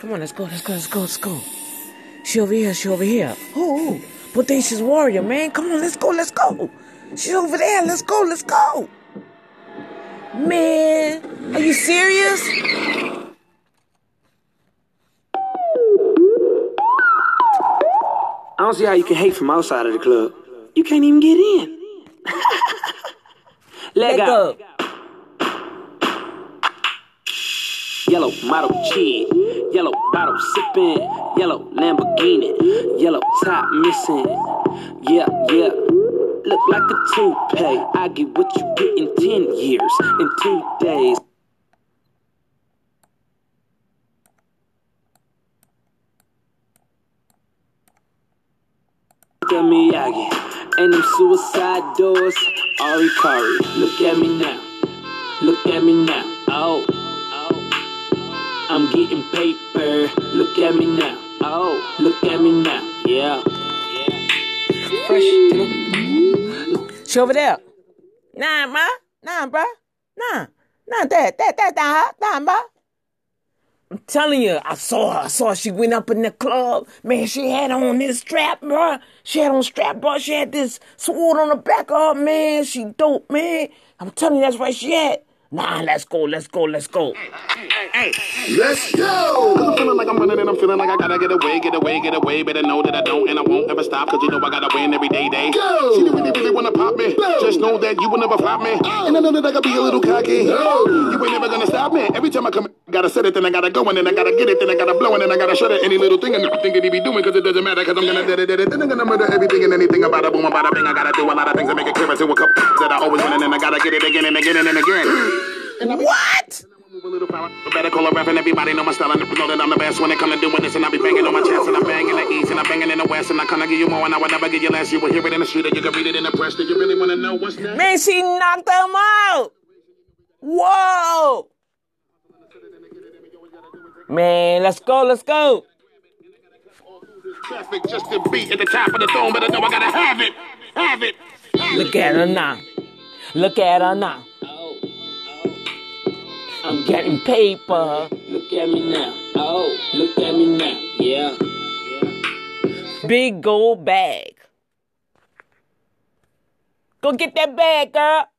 Come on, let's go. She over here. Who? Bodacious warrior, man. Come on, let's go. She's over there. Let's go. Man, are you serious? I don't see how you can hate from outside of the club. You can't even get in. Leg up. Yellow model cheat, yellow bottle sipping, yellow Lamborghini, yellow top missing. Yeah. Look like a toupee. I get what you get in 10 years, in 2 days. Look at Miyagi and them suicide doors. Arikari, look at me now. Oh. I'm getting paper, look at me now. Oh, look at me now, yeah. Fresh. She over there. Nah, bruh. I'm telling you, I saw her. She went up in the club. Man, she had on this strap, bruh. She had this sword on the back of her, man. She dope, man. I'm telling you, that's where she at. Nah, let's go. Hey. Let's go! Cause I'm feeling like I'm running and I'm feeling like I gotta get away. Better know that I don't and I won't ever stop, cause you know I gotta win every day. Go! She didn't really wanna pop me. Go. Just know that you will never flop me. Oh. And I know that I gotta be a little cocky. No. You ain't never gonna stop me. Every time I come, gotta set it, then I gotta go, and then I gotta get it, then I gotta blow, and then I gotta shut it. Any little thing and nothing that he be doing, cause it doesn't matter, cause I'm gonna da-da-da-da. Then I'm gonna murder everything and anything about a boom, about a bing. I gotta do a lot of things to make it clear to a couple that I always win, and then I gotta get it again. What? Better call a rap and everybody know my style and know that I'm the best when it come to doing this, and I be banging on my chest and I'm banging in the east and I'm banging in the west, and I kinda give you more and I would never get you less. You will hear it in the street and you can read it in the press. Do you really wanna know what's next? Man, she knocked them out. Whoa. Man, let's go. Traffic just to be at the top of the throne, but I know I gotta have it. Look at her now. I'm getting paper. Look at me now. Oh, look at me now. Yeah. Big gold bag. Go get that bag, girl.